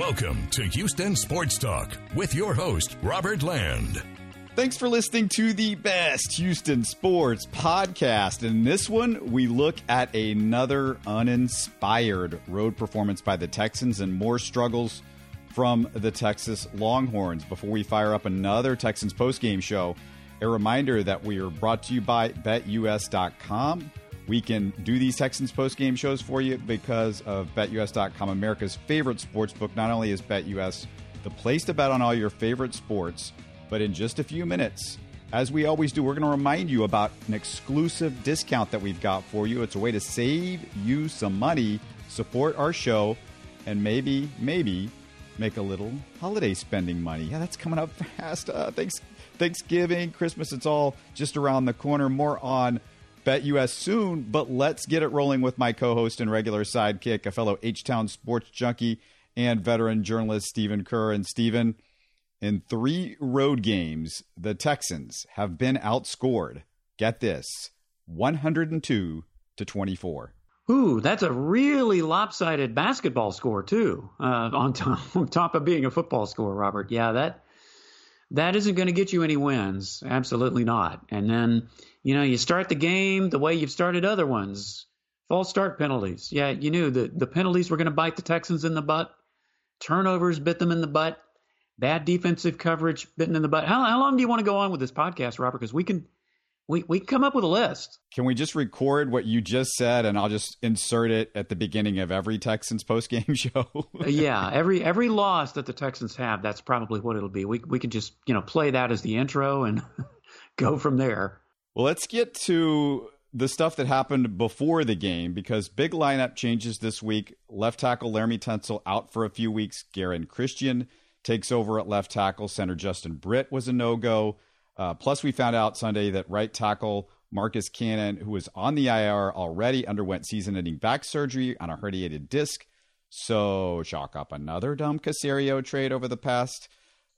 Welcome to Houston Sports Talk with your host, Robert Land. Thanks for listening to the best Houston sports podcast. In this one, we look at another uninspired road performance by the Texans and more struggles from the Texas Longhorns. Before we fire up another Texans postgame show, a reminder that we are brought to you by BetUS.com. We can do these Texans postgame shows for you because of BetUS.com, America's favorite sportsbook. Not only is BetUS the place to bet on all your favorite sports, but in just a few minutes, as we always do, we're going to remind you about an exclusive discount that we've got for you. It's a way to save you some money, support our show, and maybe make a little holiday spending money. Yeah, that's coming up fast. Thanksgiving, Christmas, it's all just around the corner. More on BetUS soon, but let's get it rolling with my co-host and regular sidekick, a fellow H-Town sports junkie and veteran journalist, Stephen Kerr. And Stephen, in three road games, the Texans have been outscored, get this, 102-24. Ooh, that's a really lopsided basketball score, too, on top of being a football score, Robert. Yeah, that isn't going to get you any wins. Absolutely not. And then, you know, you start the game the way you've started other ones. False start penalties. Yeah, you knew the penalties were going to bite the Texans in the butt. Turnovers bit them in the butt. Bad defensive coverage bitten in the butt. How long do you want to go on with this podcast, Robert? Because we can come up with a list. Can we just record what you just said, and I'll just insert it at the beginning of every Texans postgame show? Yeah, every loss that the Texans have, that's probably what it'll be. We can just, you know, play that as the intro and go from there. Well, let's get to the stuff that happened before the game, because big lineup changes this week. Left tackle Laramie Tensel out for a few weeks. Garen Christian takes over at left tackle. Center Justin Britt was a no-go. Plus, we found out Sunday that right tackle Marcus Cannon, who was on the IR already, underwent season-ending back surgery on a herniated disc. So, chalk up another dumb Caserio trade over the past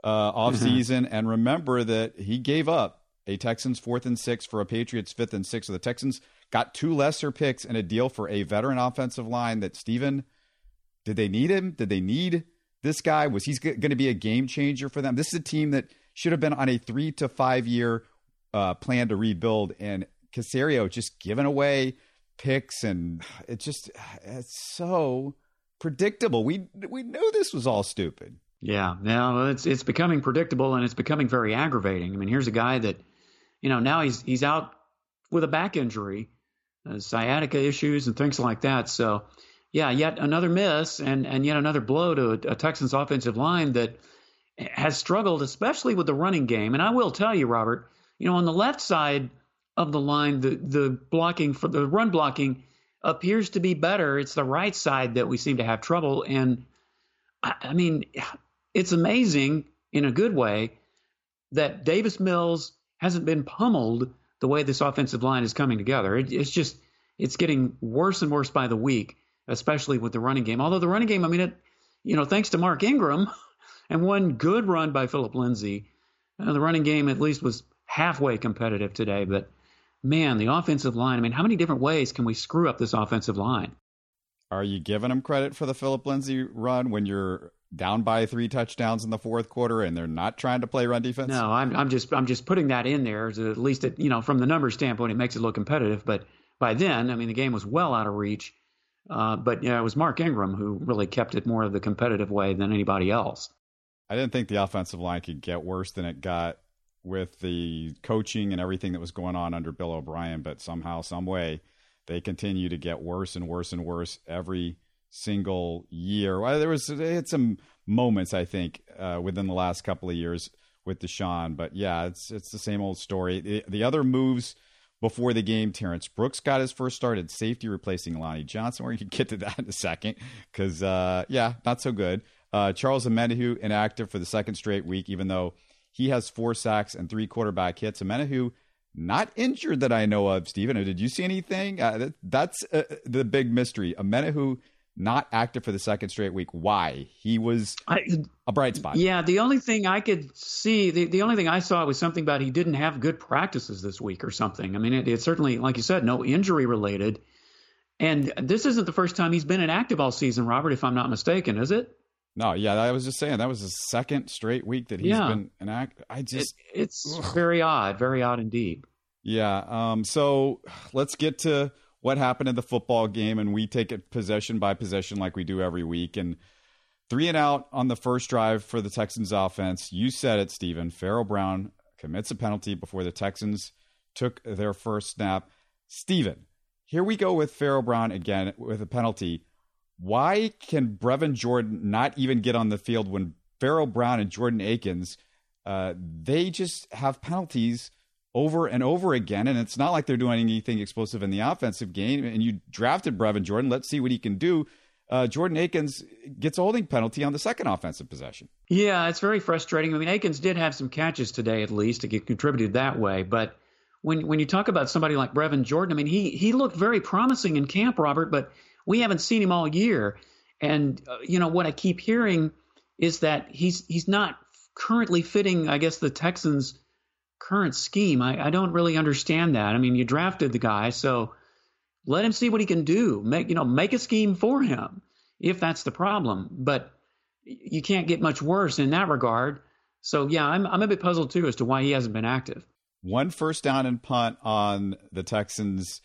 offseason. And remember that he gave up a Texans 4th and 6 for a Patriots 5th and 6. So the Texans got two lesser picks and a deal for a veteran offensive line that, Steven, did they need him? Did they need this guy? Was he going to be a game changer for them? This is a team that should have been on a 3 to 5 year plan to rebuild. And Caserio just giving away picks, and it's so predictable. We knew this was all stupid. Yeah. Now it's becoming predictable, and it's becoming very aggravating. I mean, here's a guy that, you know, now he's out with a back injury, sciatica issues and things like that. So, yeah, yet another miss and yet another blow to a Texans offensive line that has struggled, especially with the running game. And I will tell you, Robert, you know, on the left side of the line, the blocking for the run blocking appears to be better. It's the right side that we seem to have trouble. And I mean, it's amazing in a good way that Davis Mills hasn't been pummeled the way this offensive line is coming together. It's getting worse and worse by the week, especially with the running game. Although the running game, I mean, thanks to Mark Ingram and one good run by Philip Lindsay, the running game at least was halfway competitive today. But, man, the offensive line, I mean, how many different ways can we screw up this offensive line? Are you giving them credit for the Philip Lindsay run when you're down by 3 touchdowns in the fourth quarter and they're not trying to play run defense? No, I'm just putting that in there. At least, from the numbers standpoint, it makes it look competitive. But by then, I mean, the game was well out of reach. But yeah, it was Mark Ingram who really kept it more of the competitive way than anybody else. I didn't think the offensive line could get worse than it got with the coaching and everything that was going on under Bill O'Brien. But somehow, some way, they continue to get worse and worse and worse every single year. Well, they had some moments, I think, within the last couple of years with Deshaun. But yeah, it's the same old story. The other moves before the game, Terrence Brooks got his first start at safety, replacing Lonnie Johnson. We're going to get to that in a second because, not so good. Charles Omenihu inactive for the second straight week, even though he has 4 sacks and 3 quarterback hits. Omenihu not injured that I know of, Stephen. Did you see anything? That's the big mystery. Omenihu not active for the second straight week. Why? He was a bright spot. Yeah, the only thing I could see, the only thing I saw was something about he didn't have good practices this week or something. I mean, it's certainly, like you said, no injury related. And this isn't the first time he's been inactive all season, Robert, if I'm not mistaken, is it? No, yeah, I was just saying that was the second straight week that he's been inactive. It's very odd indeed. Yeah. So let's get to what happened in the football game, and we take it possession by possession like we do every week. And 3 and out on the first drive for the Texans offense. You said it, Stephen. Farrell Brown commits a penalty before the Texans took their first snap. Stephen, here we go with Farrell Brown again with a penalty. Why can Brevin Jordan not even get on the field when Farrell Brown and Jordan Akins, they just have penalties over and over again, and it's not like they're doing anything explosive in the offensive game, and you drafted Brevin Jordan. Let's see what he can do. Jordan Akins gets a holding penalty on the second offensive possession. Yeah, it's very frustrating. I mean, Akins did have some catches today at least. He contributed that way, but when you talk about somebody like Brevin Jordan, I mean, he looked very promising in camp, Robert, but we haven't seen him all year. And, you know, what I keep hearing is that he's not currently fitting, I guess, the Texans' current scheme. I don't really understand that. I mean, you drafted the guy, so let him see what he can do. Make a scheme for him if that's the problem. But you can't get much worse in that regard. So, yeah, I'm a bit puzzled, too, as to why he hasn't been active. One first down and punt on the Texans'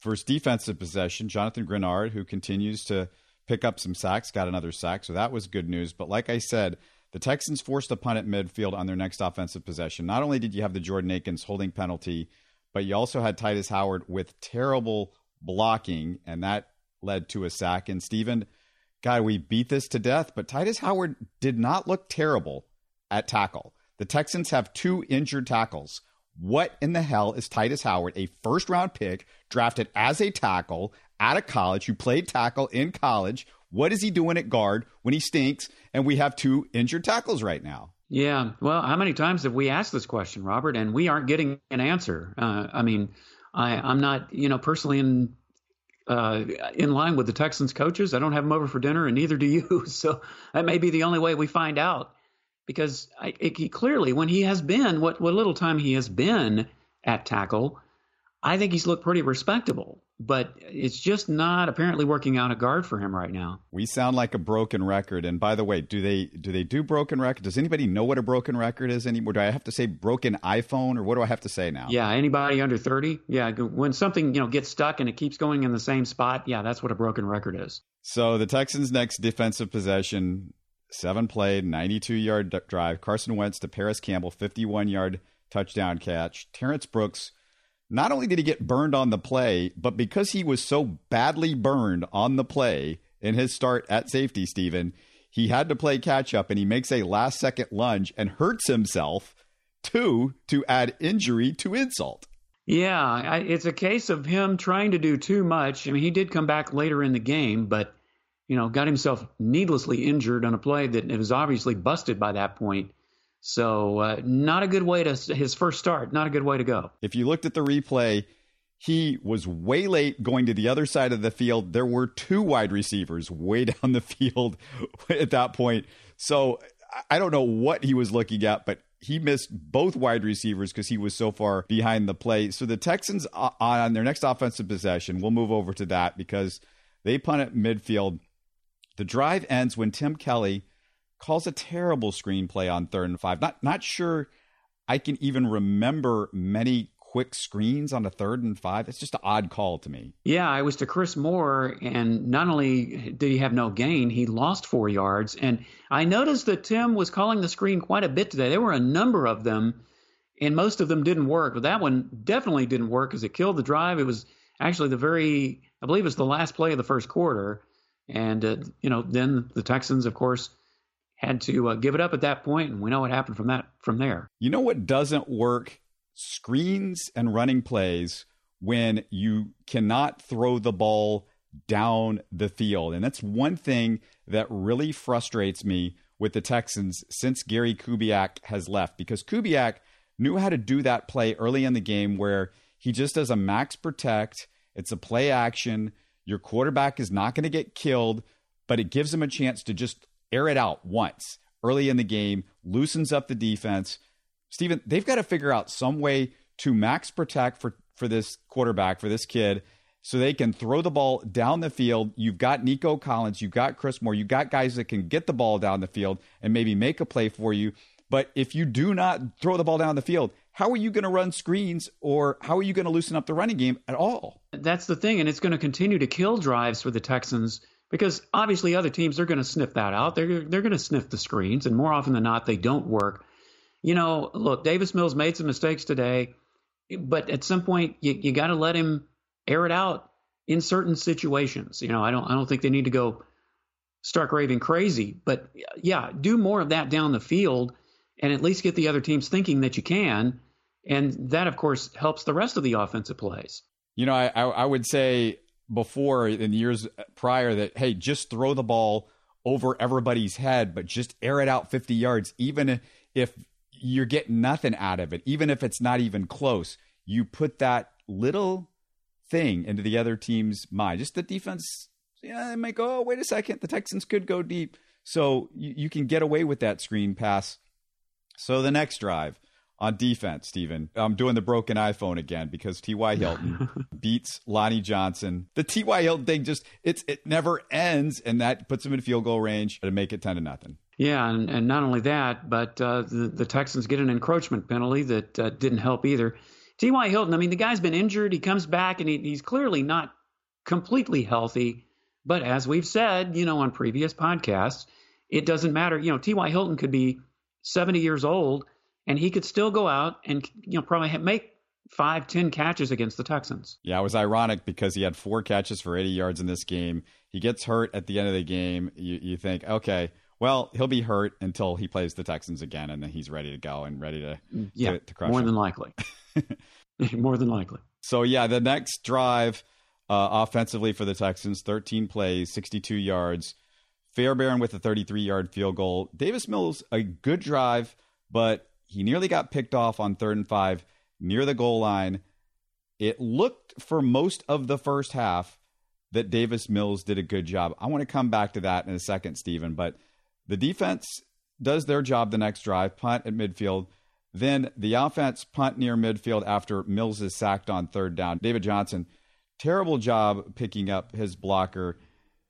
first defensive possession. Jonathan Grenard, who continues to pick up some sacks, got another sack, so that was good news. But like I said, the Texans forced a punt at midfield on their next offensive possession. Not only did you have the Jordan Akins holding penalty, but you also had Titus Howard with terrible blocking, and that led to a sack. And Stephen, God, we beat this to death, but Titus Howard did not look terrible at tackle. The Texans have two injured tackles. What in the hell is Titus Howard, a first-round pick, drafted as a tackle out of college, who played tackle in college? What is he doing at guard when he stinks and we have two injured tackles right now? Yeah, well, how many times have we asked this question, Robert, and we aren't getting an answer? I mean, I'm not, personally in line with the Texans coaches. I don't have them over for dinner, and neither do you. So that may be the only way we find out. Because he clearly, when he has been, what little time he has been at tackle, I think he's looked pretty respectable. But it's just not apparently working out a guard for him right now. We sound like a broken record. And by the way, do they do broken record? Does anybody know what a broken record is anymore? Do I have to say broken iPhone, or what do I have to say now? Yeah, anybody under 30. Yeah, when something gets stuck and it keeps going in the same spot. Yeah, that's what a broken record is. So the Texans' next defensive possession. 7-play, 92-yard drive. Carson Wentz to Paris Campbell, 51-yard touchdown catch. Terrence Brooks, not only did he get burned on the play, but because he was so badly burned on the play in his start at safety, Stephen, he had to play catch-up, and he makes a last-second lunge and hurts himself, too, to add injury to insult. Yeah, it's a case of him trying to do too much. I mean, he did come back later in the game, but got himself needlessly injured on a play that it was obviously busted by that point. So not a good way to his first start, not a good way to go. If you looked at the replay, he was way late going to the other side of the field. There were two wide receivers way down the field at that point. So I don't know what he was looking at, but he missed both wide receivers because he was so far behind the play. So the Texans on their next offensive possession, we'll move over to that because they punt at midfield. The drive ends when Tim Kelly calls a terrible screenplay on 3rd and 5. Not sure I can even remember many quick screens on a 3rd and 5. It's just an odd call to me. Yeah, it was to Chris Moore, and not only did he have no gain, he lost 4 yards. And I noticed that Tim was calling the screen quite a bit today. There were a number of them, and most of them didn't work. But that one definitely didn't work because it killed the drive. It was actually I believe it was the last play of the first quarter. And, then the Texans, of course, had to give it up at that point. And we know what happened from there. You know what doesn't work? Screens and running plays when you cannot throw the ball down the field. And that's one thing that really frustrates me with the Texans since Gary Kubiak has left. Because Kubiak knew how to do that play early in the game where he just does a max protect. It's a play action. Your quarterback is not going to get killed, but it gives him a chance to just air it out once early in the game, loosens up the defense. Stephen, they've got to figure out some way to max protect for this quarterback, for this kid, so they can throw the ball down the field. You've got Nico Collins, you've got Chris Moore, you've got guys that can get the ball down the field and maybe make a play for you. But if you do not throw the ball down the field, how are you going to run screens, or how are you going to loosen up the running game at all? That's the thing, and it's going to continue to kill drives for the Texans because obviously other teams, they're going to sniff that out. They're going to sniff the screens, and more often than not, they don't work. You know, look, Davis Mills made some mistakes today, but at some point you got to let him air it out in certain situations. You know, I don't think they need to go stark raving crazy, but yeah, do more of that down the field and at least get the other teams thinking that you can. And that, of course, helps the rest of the offensive plays. You know, I would say before, in years prior, that, hey, just throw the ball over everybody's head, but just air it out 50 yards, even if you're getting nothing out of it, even if it's not even close. You put that little thing into the other team's mind. Just the defense, yeah, they might go, oh, wait a second, the Texans could go deep. So you can get away with that screen pass. So the next drive on defense, Stephen, I'm doing the broken iPhone again because T.Y. Hilton beats Lonnie Johnson. The T.Y. Hilton thing just, it never ends, and that puts him in field goal range to make it 10-0. Yeah, and not only that, but the Texans get an encroachment penalty that didn't help either. T.Y. Hilton, I mean, the guy's been injured. He comes back, and he's clearly not completely healthy. But as we've said, you know, on previous podcasts, it doesn't matter. You know, T.Y. Hilton could be 70 years old, and he could still go out and, you know, probably make 5-10 catches against the Texans. Yeah, it was ironic because he had 4 catches for 80 yards in this game. He gets hurt at the end of the game. You think, okay, well, he'll be hurt until he plays the Texans again, and then he's ready to go and ready to crush more him. Than likely. More than likely. So, yeah, the next drive offensively for the Texans, 13 plays, 62 yards. Fairbairn with a 33-yard field goal. Davis Mills, a good drive, but he nearly got picked off on 3rd and 5 near the goal line. It looked for most of the first half that Davis Mills did a good job. I want to come back to that in a second, Stephen, but the defense does their job the next drive, punt at midfield. Then the offense punt near midfield after Mills is sacked on 3rd down. David Johnson, terrible job picking up his blocker.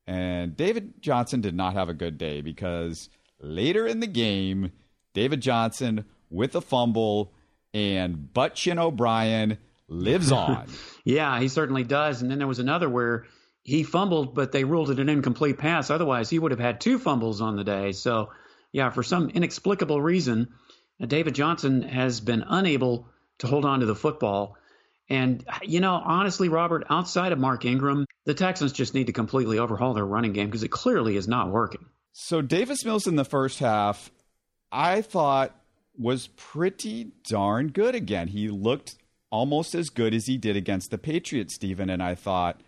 And David Johnson did not have a good day because later in the game, David Johnson with a fumble and Butchin O'Brien lives on. Yeah, he certainly does. And then there was another where he fumbled, but they ruled it an incomplete pass. Otherwise, he would have had 2 fumbles on the day. So, yeah, for some inexplicable reason, David Johnson has been unable to hold on to the football. And, you know, honestly, Robert, outside of Mark Ingram, the Texans just need to completely overhaul their running game because it clearly is not working. So Davis Mills in the first half, I thought, was pretty darn good again. He looked almost as good as he did against the Patriots, Stephen. And I thought,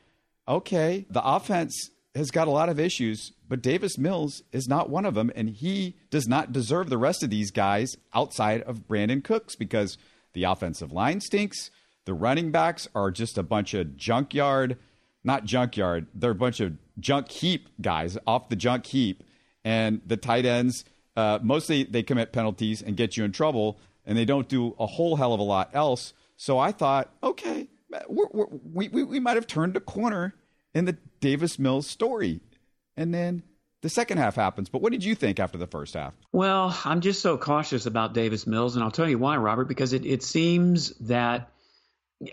okay, the offense has got a lot of issues, but Davis Mills is not one of them. And he does not deserve the rest of these guys outside of Brandon Cooks because the offensive line stinks. The running backs are just a bunch of they're a bunch of junk heap guys off the junk heap. And the tight ends, mostly they commit penalties and get you in trouble, and they don't do a whole hell of a lot else. So I thought, okay, we might have turned a corner in the Davis Mills story. And then the second half happens. But what did you think after the first half? Well, I'm just so cautious about Davis Mills, and I'll tell you why, Robert, because it seems that,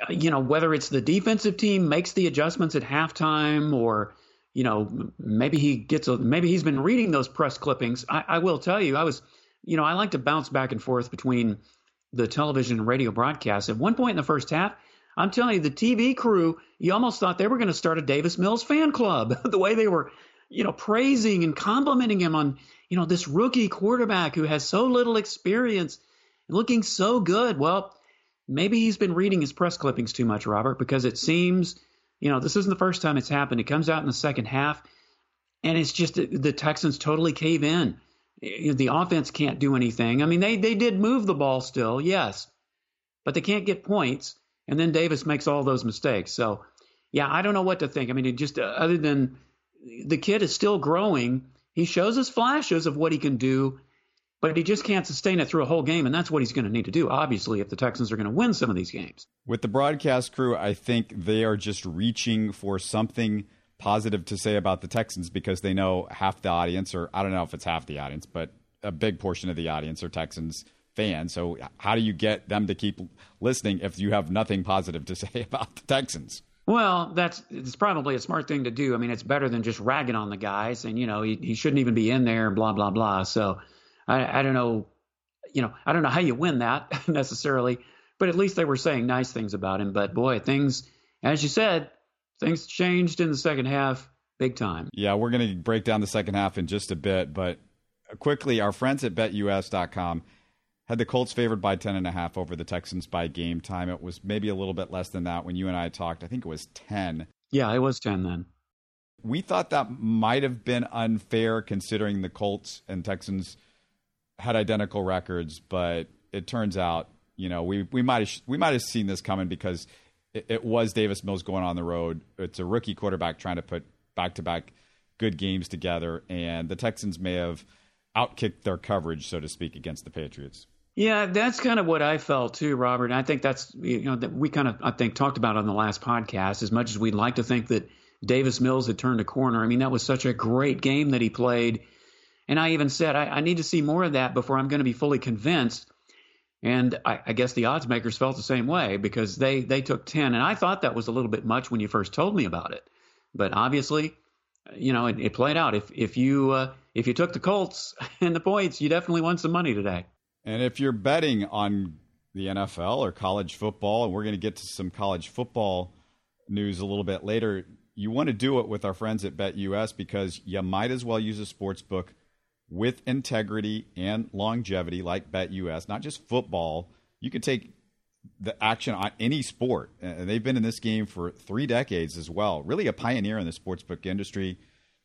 you know, whether it's the defensive team makes the adjustments at halftime or, you know, maybe he's been reading those press clippings. I will tell you, I like to bounce back and forth between the television and radio broadcasts. At one point in the first half, I'm telling you, the TV crew, you almost thought they were going to start a Davis Mills fan club the way they were, you know, praising and complimenting him on, you know, this rookie quarterback who has so little experience and looking so good. Well, maybe he's been reading his press clippings too much, Robert, because it seems, you know, this isn't the first time it's happened. It comes out in the second half, and it's just the Texans totally cave in. The offense can't do anything. I mean, they did move the ball still, yes, but they can't get points, and then Davis makes all those mistakes. So, yeah, I don't know what to think. I mean, it just other than the kid is still growing, he shows us flashes of what he can do, But he just can't sustain it through a whole game, and that's what he's going to need to do, obviously, if the Texans are going to win some of these games. With the broadcast crew, I think they are just reaching for something positive to say about the Texans because they know half the audience, or I don't know if it's half the audience, but a big portion of the audience are Texans fans. So how do you get them to keep listening if you have nothing positive to say about the Texans? Well, it's probably a smart thing to do. I mean, it's better than just ragging on the guys and, you know, he shouldn't even be in there and blah, blah, blah. So I don't know, you know, I don't know how you win that necessarily, but at least they were saying nice things about him. But boy, things, as you said, things changed in the second half big time. Yeah, we're going to break down the second half in just a bit, but quickly, our friends at BetUS.com had the Colts favored by 10.5 over the Texans by game time. It was maybe a little bit less than that when you and I talked. I think it was 10. Yeah, it was 10 then. We thought that might have been unfair considering the Colts and Texans had identical records, but it turns out, you know, we might have seen this coming because it was Davis Mills going on the road. It's a rookie quarterback trying to put back-to-back good games together, and the Texans may have outkicked their coverage, so to speak, against the Patriots. Yeah, that's kind of what I felt too, Robert. And I think that's, you know, that we kind of, I think, talked about on the last podcast, as much as we'd like to think that Davis Mills had turned a corner. I mean, that was such a great game that he played. And I even said, I need to see more of that before I'm going to be fully convinced. And I guess the odds makers felt the same way because they took 10. And I thought that was a little bit much when you first told me about it. But obviously, you know, it played out. If you took the Colts and the points, you definitely won some money today. And if you're betting on the NFL or college football, and we're going to get to some college football news a little bit later, you want to do it with our friends at BetUS because you might as well use a sports book with integrity and longevity like BetUS, not just football. You can take the action on any sport. And they've been in this game for 3 decades as well. Really a pioneer in the sportsbook industry.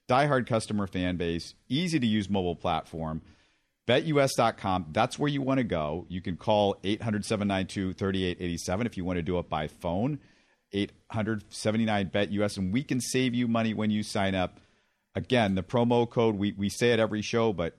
Diehard customer fan base, easy to use mobile platform. BetUS.com, that's where you want to go. You can call 800-792-3887 if you want to do it by phone. 800-79-BET-US, and we can save you money when you sign up. Again, the promo code, we say it every show, but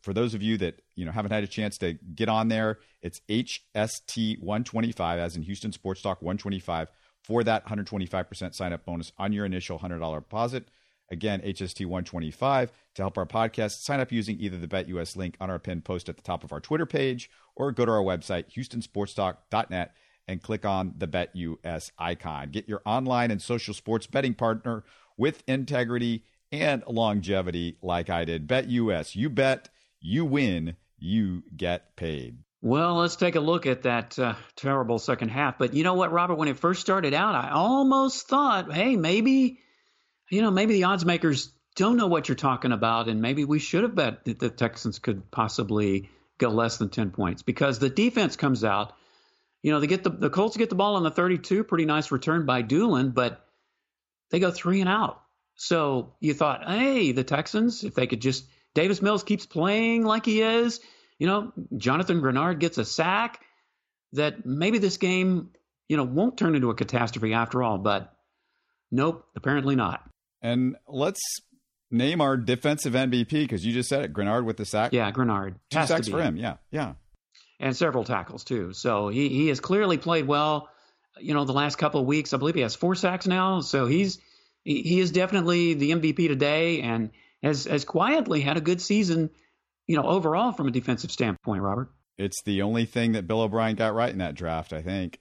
for those of you that, you know, haven't had a chance to get on there, it's HST125, as in Houston Sports Talk 125, for that 125% sign-up bonus on your initial $100 deposit. Again, HST125 to help our podcast. Sign up using either the BetUS link on our pinned post at the top of our Twitter page or go to our website, HoustonSportsTalk.net, and click on the BetUS icon. Get your online and social sports betting partner with integrity and longevity like I did. BetUS, you bet, you win, you get paid. Well, let's take a look at that terrible second half. But you know what, Robert, when it first started out, I almost thought, hey, maybe... You know, maybe the odds makers don't know what you're talking about, and maybe we should have bet that the Texans could possibly go less than 10 points because the defense comes out. You know, they get the Colts get the ball on the 32, pretty nice return by Doolin, but they go 3 and out. So you thought, hey, the Texans, if they could just – Davis Mills keeps playing like he is. You know, Jonathan Grenard gets a sack, that maybe this game, you know, won't turn into a catastrophe after all, but nope, apparently not. And let's name our defensive MVP because you just said it, Grenard with the sack. Yeah, Grenard. 2 sacks for him. Yeah. And several tackles too. So he has clearly played well. You know, the last couple of weeks, I believe he has 4 sacks now. So he is definitely the MVP today, and has quietly had a good season. You know, overall from a defensive standpoint, Robert. It's the only thing that Bill O'Brien got right in that draft, I think.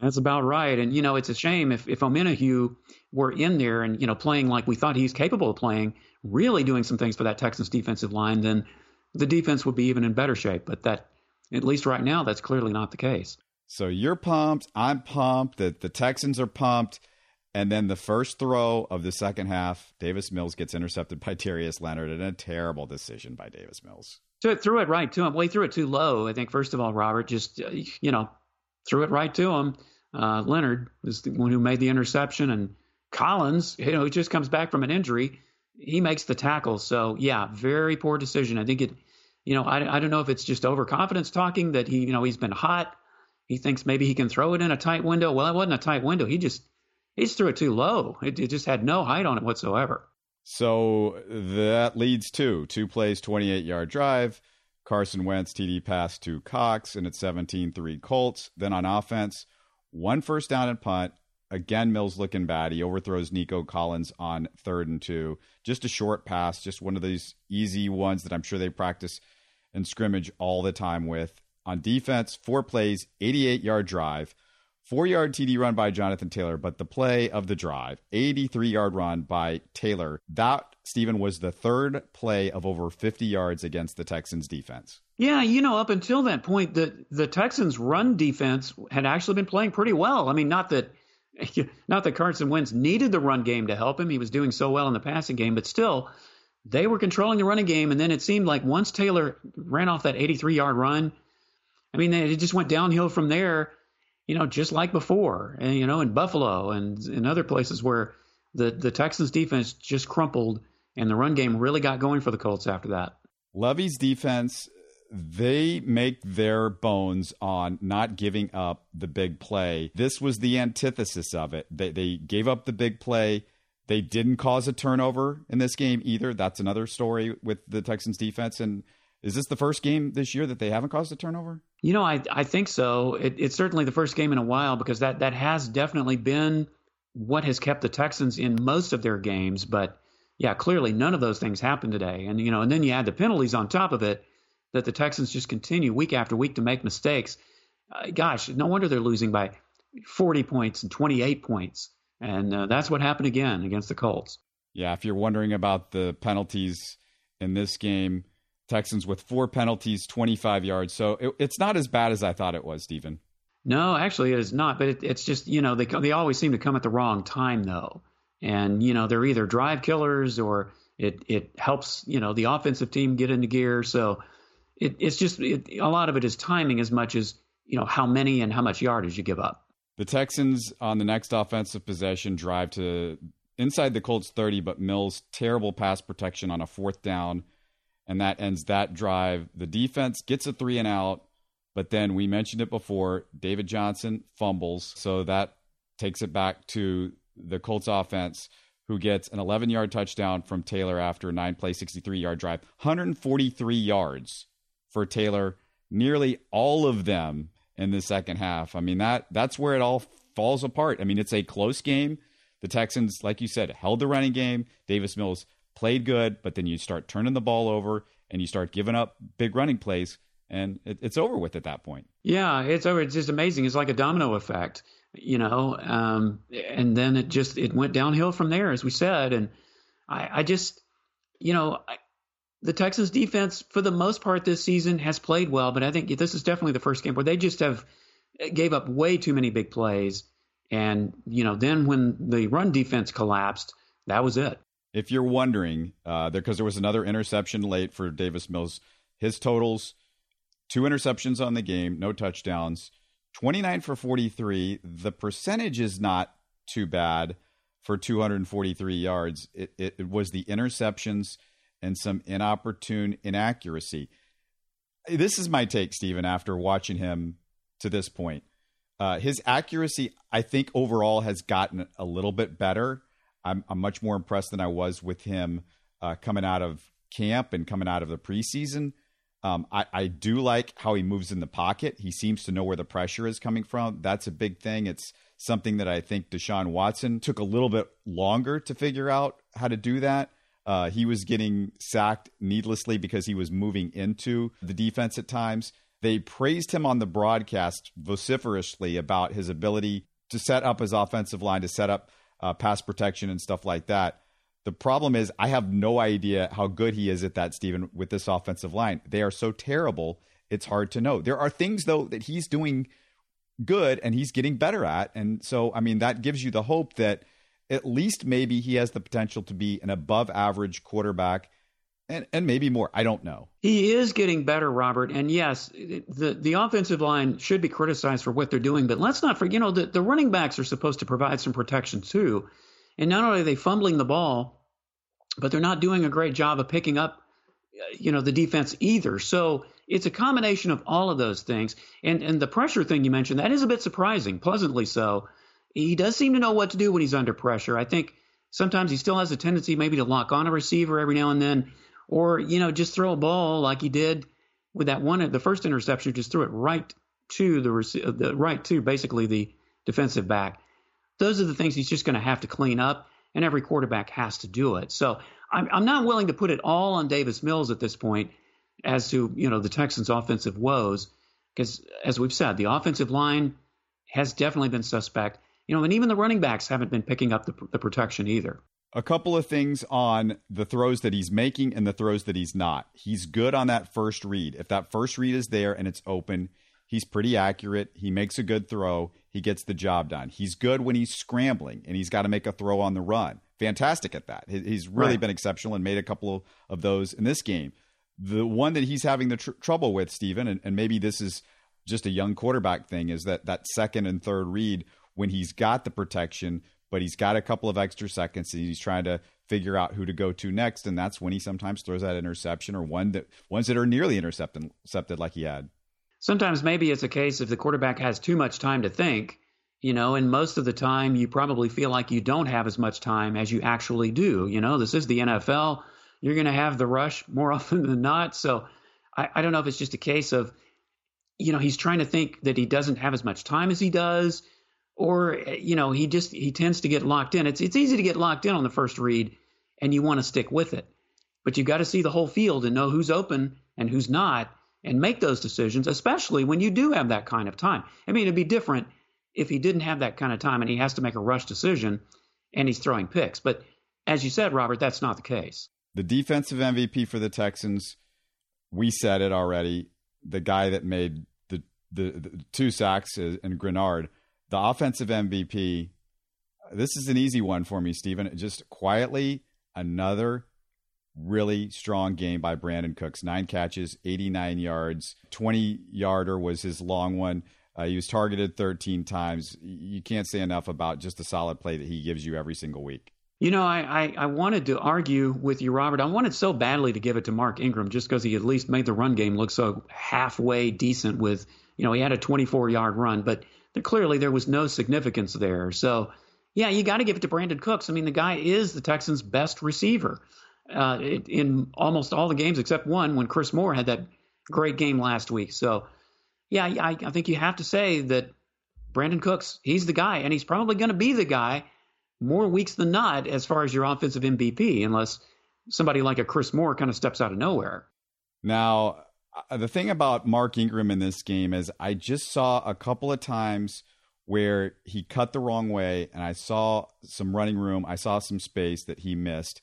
That's about right. And, you know, it's a shame if Omenahue were in there and, you know, playing like we thought he's capable of playing, really doing some things for that Texans defensive line, then the defense would be even in better shape. But that, at least right now, that's clearly not the case. So you're pumped. I'm pumped. The Texans are pumped. And then the first throw of the second half, Davis Mills gets intercepted by Darius Leonard in a terrible decision by Davis Mills. So it threw it right to him. Well, he threw it too low. I think, first of all, Robert, just, you know, threw it right to him. Leonard was the one who made the interception, and Collins, you know, he just comes back from an injury. He makes the tackle. So, yeah, very poor decision. I think it, you know, I don't know if it's just overconfidence talking that he, you know, he's been hot. He thinks maybe he can throw it in a tight window. Well, it wasn't a tight window. He just threw it too low. It just had no height on it whatsoever. So that leads to two plays, 28-yard drive, Carson Wentz TD pass to Cox, and it's 17-3 Colts. Then on offense, one first down and punt. Again, Mills looking bad. He overthrows Nico Collins on 3rd and 2. Just a short pass, just one of these easy ones that I'm sure they practice and scrimmage all the time with. On defense, four plays, 88-yard drive, 4-yard TD run by Jonathan Taylor, but the play of the drive, 83-yard run by Taylor. That, Stephen, was the third play of over 50 yards against the Texans defense. Yeah, you know, up until that point, the Texans run defense had actually been playing pretty well. I mean, not that Carson Wentz needed the run game to help him. He was doing so well in the passing game, but still, they were controlling the running game. And then it seemed like once Taylor ran off that 83-yard run, I mean, it just went downhill from there, you know, just like before, and, you know, in Buffalo and in other places where the Texans defense just crumpled and the run game really got going for the Colts after that. Lovey's defense, they make their bones on not giving up the big play. This was the antithesis of it. They gave up the big play. They didn't cause a turnover in this game either. That's another story with the Texans defense. And is this the first game this year that they haven't caused a turnover? You know, I think so. It's certainly the first game in a while, because that has definitely been what has kept the Texans in most of their games. But yeah, clearly none of those things happened today. And, you know, and then you add the penalties on top of it, that the Texans just continue week after week to make mistakes. Gosh, no wonder they're losing by 40 points and 28 points. And that's what happened again against the Colts. Yeah, if you're wondering about the penalties in this game, Texans with 4 penalties, 25 yards. So it's not as bad as I thought it was, Stephen. No, actually it is not. But it's just, you know, they always seem to come at the wrong time, though. And, you know, they're either drive killers or it helps, you know, the offensive team get into gear. So it's just a lot of it is timing as much as, you know, how many and how much yardage you give up. The Texans on the next offensive possession drive to inside the Colts 30, but Mills, terrible pass protection on a 4th down. And that ends that drive. The defense gets a 3-and-out, but then we mentioned it before, David Johnson fumbles. So that takes it back to the Colts offense, who gets an 11-yard touchdown from Taylor after a 9-play, 63-yard drive. 143 yards for Taylor, nearly all of them in the second half. I mean, that's where it all falls apart. I mean, it's a close game. The Texans, like you said, held the running game. Davis Mills played good, but then you start turning the ball over and you start giving up big running plays, and it's over with at that point. Yeah, it's over. It's just amazing. It's like a domino effect, you know, and then it went downhill from there, as we said. And I just, you know, the Texans defense for the most part this season has played well, but I think this is definitely the first game where they just gave up way too many big plays. And, you know, then when the run defense collapsed, that was it. If you're wondering, because there was another interception late for Davis Mills, his totals, 2 interceptions on the game, no touchdowns, 29 for 43. The percentage is not too bad for 243 yards. It was the interceptions and some inopportune inaccuracy. This is my take, Stephen, after watching him to this point. His accuracy, I think, overall has gotten a little bit better. I'm much more impressed than I was with him coming out of camp and coming out of the preseason. I do like how he moves in the pocket. He seems to know where the pressure is coming from. That's a big thing. It's something that I think Deshaun Watson took a little bit longer to figure out how to do that. He was getting sacked needlessly because he was moving into the defense at times. They praised him on the broadcast vociferously about his ability to set up his offensive line, to set up pass protection and stuff like that. The problem is I have no idea how good he is at that, Stephen, with this offensive line. They are so terrible, it's hard to know. There are things, though, that he's doing good and he's getting better at. And so, I mean, that gives you the hope that at least maybe he has the potential to be an above-average quarterback and maybe more. I don't know. He is getting better, Robert. And, yes, the offensive line should be criticized for what they're doing. But let's not forget, you know, the running backs are supposed to provide some protection too. And not only are they fumbling the ball, but they're not doing a great job of picking up, you know, the defense either. So it's a combination of all of those things. And the pressure thing you mentioned, that is a bit surprising, pleasantly so. He does seem to know what to do when he's under pressure. I think sometimes he still has a tendency maybe to lock on a receiver every now and then, or, you know, just throw a ball like he did with that one, the first interception, just threw it right to basically the defensive back. Those are the things he's just going to have to clean up, and every quarterback has to do it. So I'm not willing to put it all on Davis Mills at this point as to, you know, the Texans' offensive woes, because as we've said, the offensive line has definitely been suspect, you know, and even the running backs haven't been picking up the protection either. A couple of things on the throws that he's making and the throws that he's not. He's good on that first read. If that first read is there and it's open, he's pretty accurate. He makes a good throw. He gets the job done. He's good when he's scrambling and he's got to make a throw on the run. Fantastic at that. He's really been exceptional and made a couple of those in this game. The one that he's having the trouble with, Stephen, and maybe this is just a young quarterback thing, is that second and third read when he's got the protection, but he's got a couple of extra seconds and he's trying to figure out who to go to next. And that's when he sometimes throws that interception, or ones that are nearly intercepted like he had. Sometimes maybe it's a case if the quarterback has too much time to think, you know, and most of the time you probably feel like you don't have as much time as you actually do. You know, this is the NFL. You're going to have the rush more often than not. So I don't know if it's just a case of, you know, he's trying to think that he doesn't have as much time as he does, or, you know, he tends to get locked in. It's easy to get locked in on the first read and you want to stick with it, but you've got to see the whole field and know who's open and who's not, and make those decisions, especially when you do have that kind of time. I mean, it'd be different if he didn't have that kind of time and he has to make a rush decision and he's throwing picks. But as you said, Robert, that's not the case. The defensive MVP for the Texans, we said it already, the guy that made the two sacks and Grenard. The offensive MVP, this is an easy one for me, Stephen. Just quietly, another really strong game by Brandon Cooks. 9 catches, 89 yards, 20-yarder was his long one. He was targeted 13 times. You can't say enough about just the solid play that he gives you every single week. You know, I wanted to argue with you, Robert. I wanted so badly to give it to Mark Ingram just because he at least made the run game look so halfway decent with, you know, he had a 24-yard run, but clearly there was no significance there. So, yeah, you got to give it to Brandon Cooks. I mean, the guy is the Texans' best receiver. In almost all the games except one, when Chris Moore had that great game last week. So, yeah, I think you have to say that Brandon Cooks, he's the guy, and he's probably going to be the guy more weeks than not as far as your offensive MVP, unless somebody like a Chris Moore kind of steps out of nowhere. Now, the thing about Mark Ingram in this game is I just saw a couple of times where he cut the wrong way, and I saw some running room. I saw some space that he missed.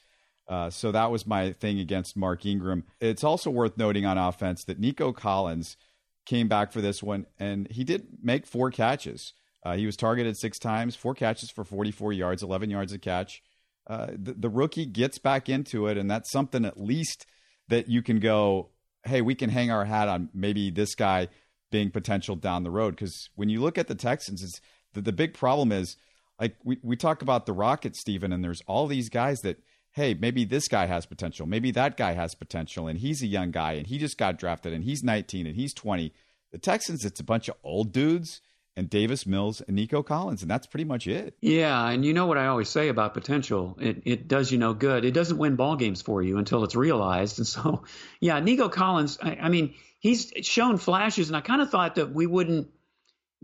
So that was my thing against Mark Ingram. It's also worth noting on offense that Nico Collins came back for this one, and he did make 4 catches. He was targeted 6 times, 4 catches for 44 yards, 11 yards a catch. The rookie gets back into it, and that's something at least that you can go, hey, we can hang our hat on maybe this guy being potential down the road. Because when you look at the Texans, it's the big problem is, like we talk about the Rockets, Stephen, and there's all these guys that, hey, maybe this guy has potential, maybe that guy has potential, and he's a young guy, and he just got drafted, and he's 19, and he's 20. The Texans, it's a bunch of old dudes and Davis Mills and Nico Collins, and that's pretty much it. Yeah, and you know what I always say about potential. It does you no good. It doesn't win ball games for you until it's realized. And so, yeah, Nico Collins, I mean, he's shown flashes, and I kind of thought that we wouldn't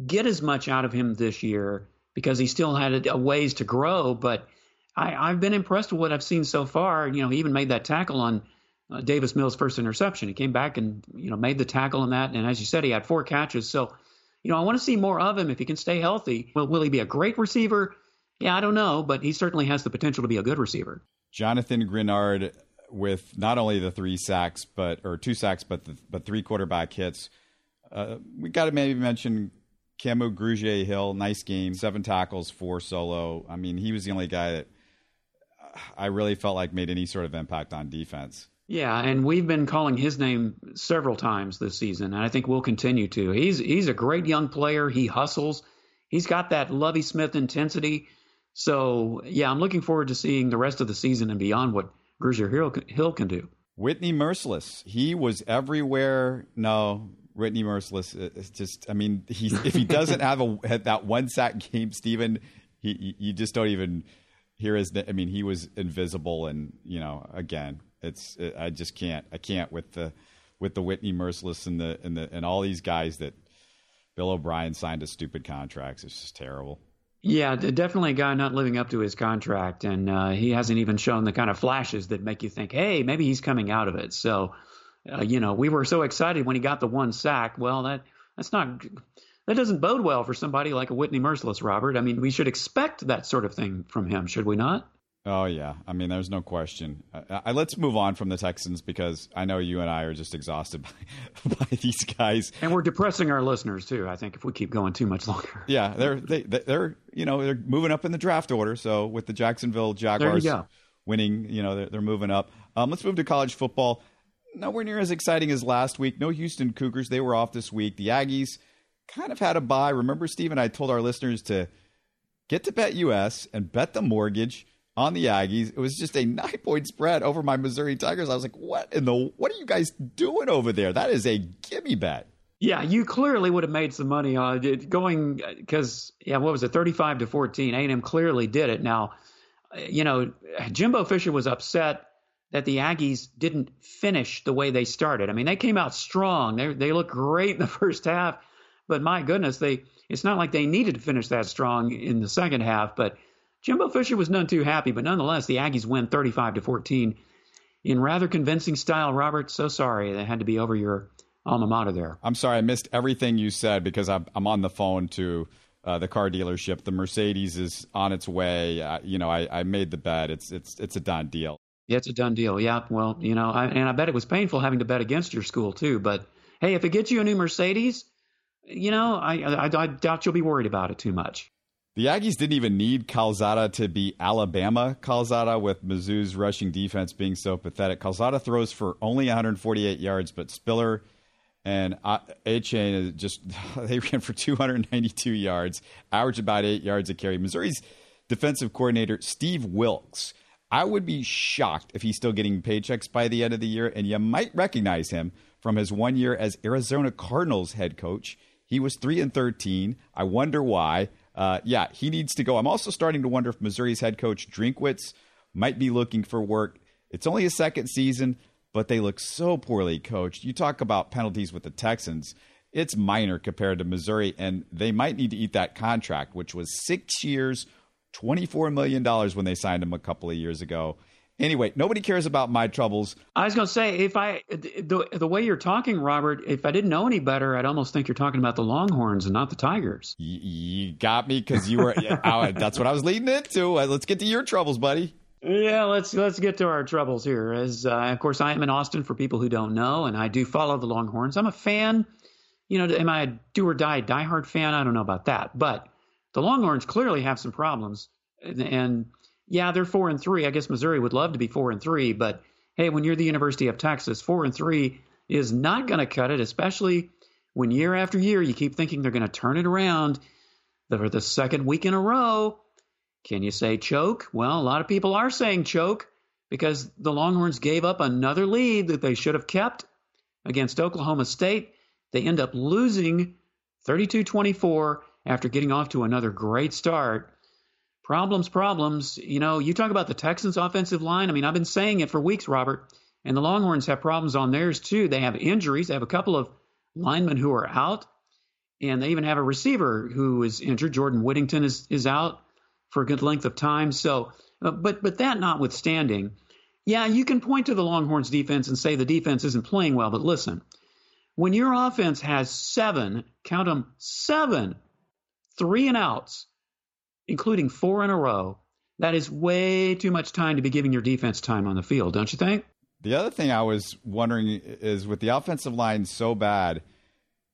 get as much out of him this year because he still had a ways to grow, but I've been impressed with what I've seen so far. You know, he even made that tackle on Davis Mills' first interception. He came back and, you know, made the tackle on that. And as you said, he had 4 catches. So, you know, I want to see more of him if he can stay healthy. Well, will he be a great receiver? Yeah, I don't know, but he certainly has the potential to be a good receiver. Jonathan Grenard with not only the 3 sacks, or 2 sacks, but 3 quarterback hits. We got to maybe mention Camu Grugier-Hill. Nice game, 7 tackles, 4 solo. I mean, he was the only guy that I really felt like made any sort of impact on defense. Yeah, and we've been calling his name several times this season, and I think we'll continue to. He's a great young player. He hustles. He's got that Lovie Smith intensity. So, yeah, I'm looking forward to seeing the rest of the season and beyond what Grugier-Hill can do. Whitney Merciless. He was everywhere. No, Whitney Merciless. It's just, I mean, if he doesn't have that 1 sack game, Stephen, you just don't even here is the, I mean, he was invisible, and you know, again, I just can't. I can't with the Whitney Merciless and all these guys that Bill O'Brien signed to stupid contracts. It's just terrible. Yeah, definitely a guy not living up to his contract, and he hasn't even shown the kind of flashes that make you think, hey, maybe he's coming out of it. So, you know, we were so excited when he got the one sack. Well, that doesn't bode well for somebody like a Whitney Merciless, Robert. I mean, we should expect that sort of thing from him, should we not? Oh, yeah. I mean, there's no question. Let's move on from the Texans, because I know you and I are just exhausted by these guys. And we're depressing our listeners, too, I think, if we keep going too much longer. Yeah, they're moving up in the draft order. So with the Jacksonville Jaguars winning, you know, they're moving up. Let's move to college football. Nowhere near as exciting as last week. No Houston Cougars. They were off this week. The Aggies kind of had a bye. Remember, Steve and I told our listeners to get to BetUS and bet the mortgage on the Aggies. It was just a 9-point spread over my Missouri Tigers. I was like, what are you guys doing over there? That is a gimme bet. Yeah, you clearly would have made some money on it going, because, yeah, what was it, 35-14? A&M clearly did it. Now, you know, Jimbo Fisher was upset that the Aggies didn't finish the way they started. I mean, they came out strong. They looked great in the first half, but my goodness, it's not like they needed to finish that strong in the second half, but Jimbo Fisher was none too happy, but nonetheless, the Aggies win 35-14 in rather convincing style. Robert, so sorry that had to be over your alma mater there. I'm sorry, I missed everything you said because I'm on the phone to the car dealership. The Mercedes is on its way. I made the bet. It's a done deal. Yeah, it's a done deal. Yeah, well, you know, and I bet it was painful having to bet against your school too. But hey, if it gets you a new Mercedes, you know, I doubt you'll be worried about it too much. The Aggies didn't even need Calzada to be Alabama Calzada, with Mizzou's rushing defense being so pathetic. Calzada throws for only 148 yards, but Spiller and A-Chain they ran for 292 yards, average about 8 yards a carry. Missouri's defensive coordinator, Steve Wilkes, I would be shocked if he's still getting paychecks by the end of the year, and you might recognize him from his 1 year as Arizona Cardinals head coach. He was 3-13. I wonder why. Yeah, he needs to go. I'm also starting to wonder if Missouri's head coach Drinkwitz might be looking for work. It's only his second season, but they look so poorly coached. You talk about penalties with the Texans. It's minor compared to Missouri, and they might need to eat that contract, which was 6 years, $24 million when they signed him a couple of years ago. Anyway, nobody cares about my troubles. I was going to say, the way you're talking, Robert, if I didn't know any better, I'd almost think you're talking about the Longhorns and not the Tigers. You got me, because you were that's what I was leading into. Let's get to your troubles, buddy. Yeah, let's get to our troubles here. As of course, I am in Austin for people who don't know, and I do follow the Longhorns. I'm a fan. You know, am I a do or die diehard fan? I don't know about that, but the Longhorns clearly have some problems, and yeah, they're 4-3. I guess Missouri would love to be 4-3, but hey, when you're the University of Texas, 4-3 is not going to cut it, especially when year after year you keep thinking they're going to turn it around for the second week in a row. Can you say choke? Well, a lot of people are saying choke because the Longhorns gave up another lead that they should have kept against Oklahoma State. They end up losing 32-24 after getting off to another great start. Problems. You know, you talk about the Texans' offensive line. I mean, I've been saying it for weeks, Robert, and the Longhorns have problems on theirs too. They have injuries. They have a couple of linemen who are out, and they even have a receiver who is injured. Jordan Whittington is out for a good length of time. So, but that notwithstanding, yeah, you can point to the Longhorns' defense and say the defense isn't playing well, but listen, when your offense has seven, count them, 7 3 and outs, including four in a row, that is way too much time to be giving your defense time on the field, don't you think? The other thing I was wondering is, with the offensive line so bad,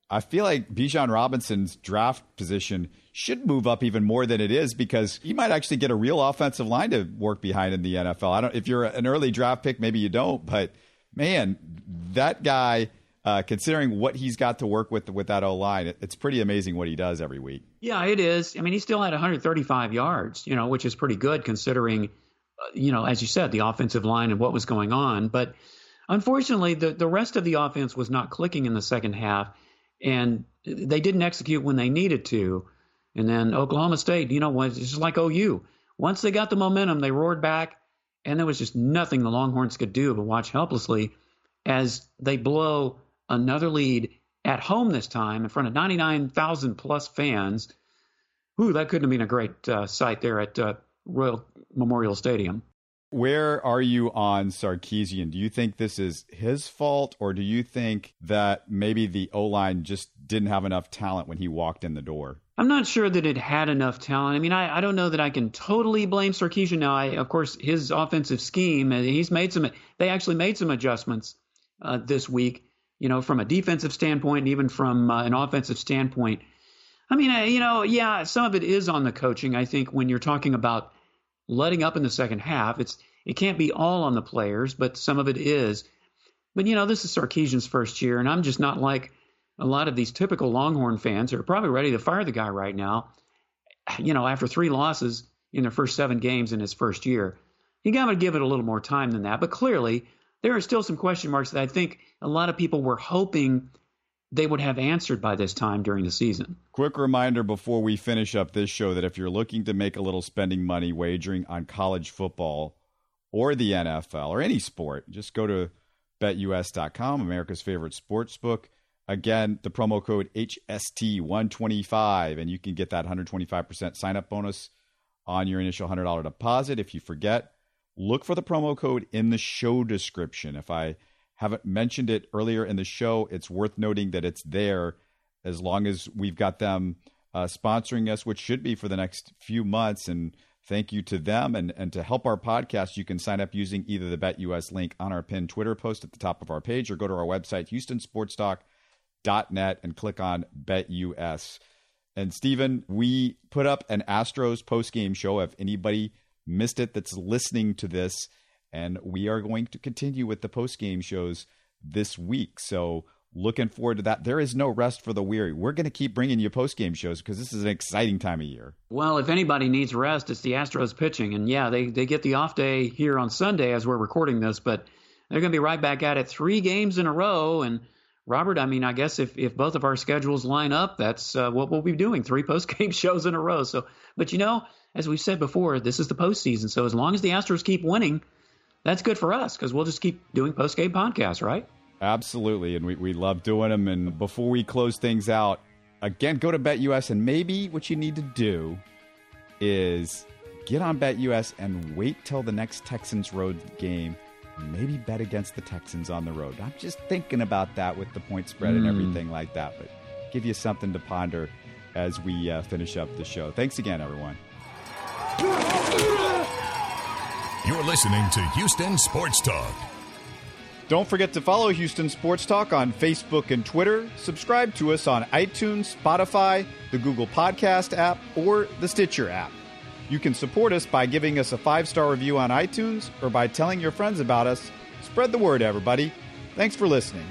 I feel like Bijan Robinson's draft position should move up even more than it is, because you might actually get a real offensive line to work behind in the NFL. If you're an early draft pick, maybe you don't, but man, that guy, considering what he's got to work with that O-line, it's pretty amazing what he does every week. Yeah, it is. I mean, he still had 135 yards, you know, which is pretty good considering, you know, as you said, the offensive line and what was going on. But unfortunately, the rest of the offense was not clicking in the second half, and they didn't execute when they needed to. And then Oklahoma State, you know, was just like OU. Once they got the momentum, they roared back, and there was just nothing the Longhorns could do but watch helplessly as they blow another lead at home this time in front of 99,000-plus fans. Ooh, that couldn't have been a great sight there at Royal Memorial Stadium. Where are you on Sarkisian? Do you think this is his fault, or do you think that maybe the O-line just didn't have enough talent when he walked in the door? I'm not sure that it had enough talent. I mean, I don't know that I can totally blame Sarkisian now. Of course, his offensive scheme, they actually made some adjustments this week, you know, from a defensive standpoint and even from an offensive standpoint. I mean, some of it is on the coaching, I think, when you're talking about letting up in the second half. It can't be all on the players, but some of it is. But, you know, this is Sarkisian's first year, and I'm just not like a lot of these typical Longhorn fans who are probably ready to fire the guy right now, you know, after three losses in their first seven games in his first year. You got to give it a little more time than that. But clearly, there are still some question marks that I think a lot of people were hoping they would have answered by this time during the season. Quick reminder before we finish up this show that if you're looking to make a little spending money wagering on college football or the NFL or any sport, just go to BetUS.com, America's favorite sportsbook. Again, the promo code HST125, and you can get that 125% sign-up bonus on your initial $100 deposit. If you forget, look for the promo code in the show description. If I haven't mentioned it earlier in the show, it's worth noting that it's there as long as we've got them sponsoring us, which should be for the next few months. And thank you to them. And to help our podcast, you can sign up using either the BetUS link on our pinned Twitter post at the top of our page, or go to our website, HoustonSportsTalk.net, and click on BetUS. And Stephen, we put up an Astros post-game show. If anybody missed it that's listening to this, and we are going to continue with the post-game shows this week. So looking forward to that. There is no rest for the weary. We're going to keep bringing you post-game shows because this is an exciting time of year. Well, if anybody needs rest, it's the Astros pitching. And yeah, they get the off day here on Sunday as we're recording this, but they're going to be right back at it 3 games in a row. And Robert, I mean, I guess if both of our schedules line up, that's what we'll be doing, 3 post-game shows in a row. So, but you know, as we've said before, this is the postseason. So as long as the Astros keep winning, that's good for us because we'll just keep doing post-game podcasts, right? Absolutely, and we love doing them. And before we close things out, again, go to BetUS, and maybe what you need to do is get on BetUS and wait till the next Texans road game. Maybe bet against the Texans on the road. I'm just thinking about that with the point spread and everything like that, but give you something to ponder as we finish up the show. Thanks again, everyone. You're listening to Houston Sports Talk. Don't forget to follow Houston Sports Talk on Facebook and Twitter. Subscribe to us on iTunes, Spotify, the Google Podcast app, or the Stitcher app. You can support us by giving us a 5-star review on iTunes or by telling your friends about us. Spread the word, everybody. Thanks for listening.